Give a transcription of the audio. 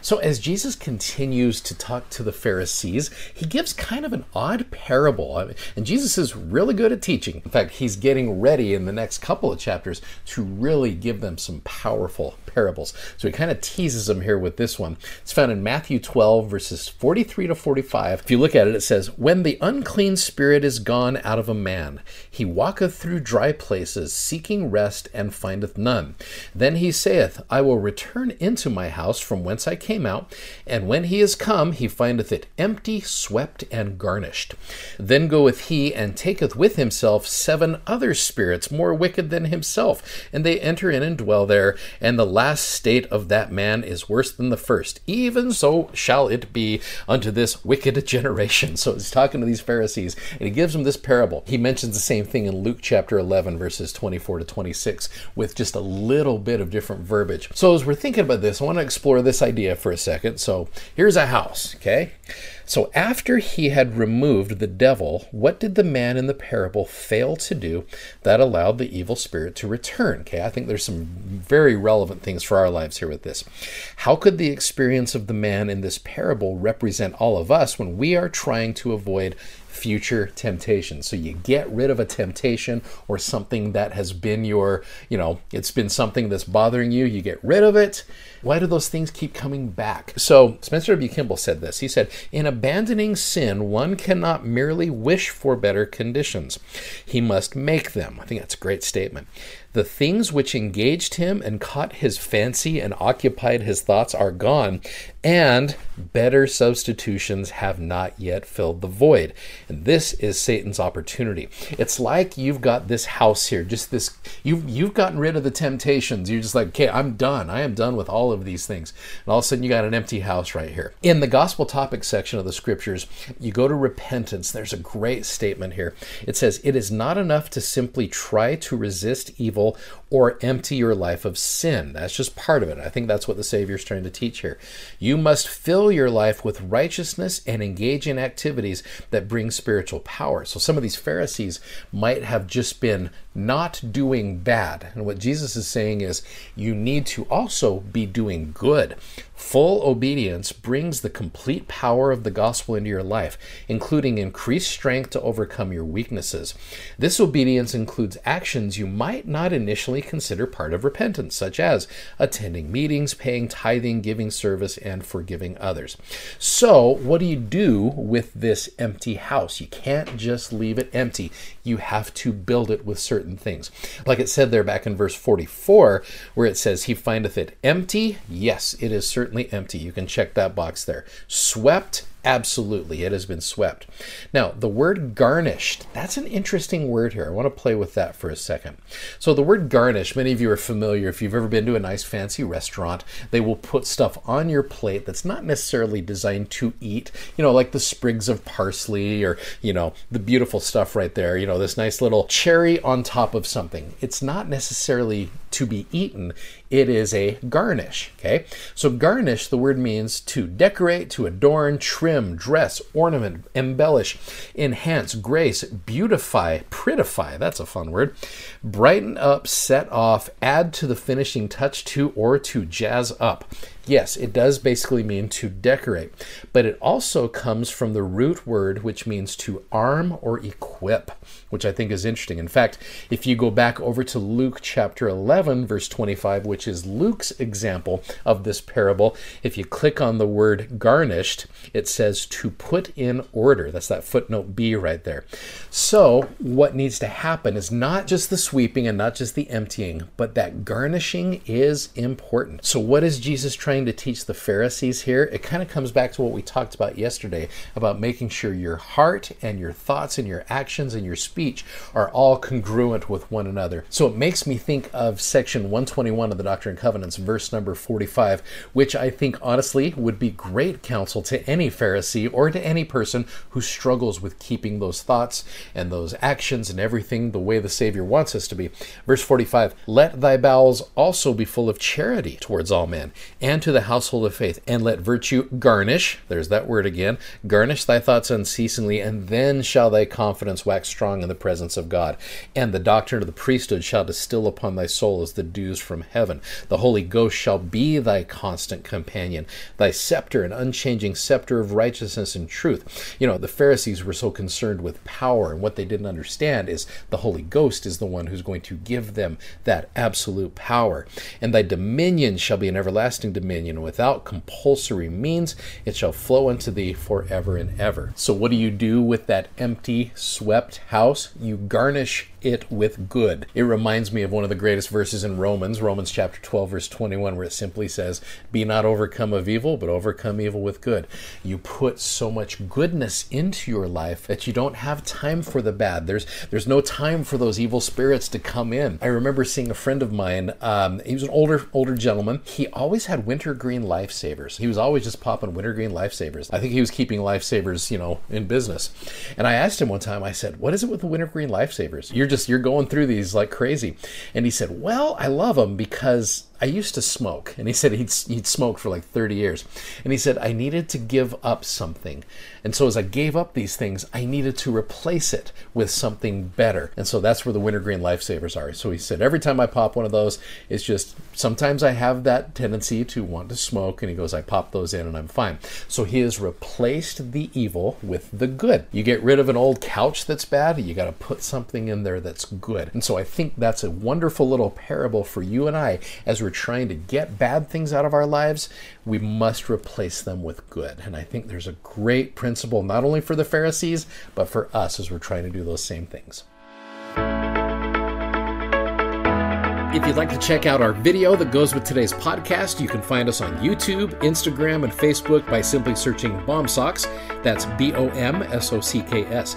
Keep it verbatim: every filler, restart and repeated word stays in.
So as Jesus continues to talk to the Pharisees, he gives kind of an odd parable. And Jesus is really good at teaching. In fact, he's getting ready in the next couple of chapters to really give them some powerful parables. So he kind of teases them here with this one. It's found in Matthew twelve, verses forty-three to forty-five. If you look at it, it says, "When the unclean spirit is gone out of a man, he walketh through dry places, seeking rest, and findeth none. Then he saith, I will return into my house from whence I came out, and when he is come, he findeth it empty, swept, and garnished. Then goeth he, and taketh with himself seven other spirits more wicked than himself, and they enter in and dwell there. And the last state of that man is worse than the first. Even so shall it be unto this wicked generation." So he's talking to these Pharisees, and he gives them this parable. He mentions the same thing in Luke chapter eleven, verses twenty-four to twenty-six, with just a little bit of different verbiage. So as we're thinking about this, I want to explore this idea for a second. So here's a house, okay? So after he had removed the devil, what did the man in the parable fail to do that allowed the evil spirit to return? Okay, I think there's some very relevant things for our lives here with this. How could the experience of the man in this parable represent all of us when we are trying to avoid future temptations? So you get rid of a temptation or something that has been your, you know, it's been something that's bothering you, you get rid of it. Why do those things keep coming back? So Spencer W. Kimball said this. He said, "In abandoning sin, one cannot merely wish for better conditions. He must make them." I think that's a great statement. "The things which engaged him and caught his fancy and occupied his thoughts are gone, and better substitutions have not yet filled the void." And this is Satan's opportunity. It's like you've got this house here, just this, you've, you've gotten rid of the temptations. You're just like, okay, I'm done. I am done with all of these things. And all of a sudden you got an empty house right here. In the gospel topic section of the scriptures, you go to repentance. There's a great statement here. It says, "It is not enough to simply try to resist evil or empty your life of sin." That's just part of it. I think that's what the Savior's trying to teach here. You must fill your life with righteousness and engage in activities that bring spiritual power. So some of these Pharisees might have just been not doing bad. And what Jesus is saying is you need to also be doing good. Full obedience brings the complete power of the gospel into your life, including increased strength to overcome your weaknesses. This obedience includes actions you might not initially consider part of repentance, such as attending meetings, paying tithing, giving service, and forgiving others. So what do you do with this empty house? You can't just leave it empty. You have to build it with certain things. Like it said there back in verse forty-four, where it says, "He findeth it empty." Yes, it is certainly Certainly empty. You can check that box there. Swept. Absolutely. It has been swept. Now, the word garnished, that's an interesting word here. I want to play with that for a second. So the word garnish, many of you are familiar. If you've ever been to a nice fancy restaurant, they will put stuff on your plate that's not necessarily designed to eat, you know, like the sprigs of parsley or, you know, the beautiful stuff right there, you know, this nice little cherry on top of something. It's not necessarily to be eaten. It is a garnish, okay? So garnish, the word means to decorate, to adorn, trim, dress, ornament, embellish, enhance, grace, beautify, prettify, that's a fun word, brighten up, set off, add to the finishing touch to, or to jazz up. Yes, it does basically mean to decorate, but it also comes from the root word, which means to arm or equip, which I think is interesting. In fact, if you go back over to Luke chapter eleven, verse twenty-five, which is Luke's example of this parable, if you click on the word garnished, it says to put in order. That's that footnote B right there. So what needs to happen is not just the sweeping and not just the emptying, but that garnishing is important. So what is Jesus trying to teach the Pharisees here? It kind of comes back to what we talked about yesterday about making sure your heart and your thoughts and your actions and your speech are all congruent with one another. So it makes me think of section one twenty-one of the Doctrine and Covenants, verse number forty-five, which I think honestly would be great counsel to any Pharisee or to any person who struggles with keeping those thoughts and those actions and everything the way the Savior wants us to be. Verse forty-five, "Let thy bowels also be full of charity towards all men, and into the household of faith, and let virtue garnish, there's that word again, garnish thy thoughts unceasingly, and then shall thy confidence wax strong in the presence of God. And the doctrine of the priesthood shall distill upon thy soul as the dews from heaven. The Holy Ghost shall be thy constant companion, thy scepter, an unchanging scepter of righteousness and truth. You know, the Pharisees were so concerned with power, and what they didn't understand is the Holy Ghost is the one who's going to give them that absolute power. And thy dominion shall be an everlasting dominion without compulsory means. It shall flow unto thee forever and ever. So what do you do with that empty, swept house? You garnish it with good. It reminds me of one of the greatest verses in Romans, Romans chapter twelve, verse twenty-one, where it simply says, be not overcome of evil, but overcome evil with good. You put so much goodness into your life that you don't have time for the bad. There's there's no time for those evil spirits to come in. I remember seeing a friend of mine, um, he was an older, older gentleman. He always had wintergreen lifesavers. He was always just popping wintergreen lifesavers. I think he was keeping lifesavers, you know, in business. And I asked him one time, I said, what is it with the wintergreen lifesavers? You're just You're going through these like crazy. And he said, well, I love them because I used to smoke. And he said he'd, he'd smoked for like thirty years. And he said, I needed to give up something. And so as I gave up these things, I needed to replace it with something better. And so that's where the wintergreen lifesavers are. So he said, every time I pop one of those, it's just, sometimes I have that tendency to want to smoke. And he goes, I pop those in and I'm fine. So he has replaced the evil with the good. You get rid of an old couch that's bad, you got to put something in there that's good. And so I think that's a wonderful little parable for you and I. As we're trying to get bad things out of our lives, we must replace them with good. And I think there's a great principle, not only for the Pharisees, but for us as we're trying to do those same things. If you'd like to check out our video that goes with today's podcast, you can find us on YouTube, Instagram, and Facebook by simply searching BOM Socks. That's B O M S O C K S.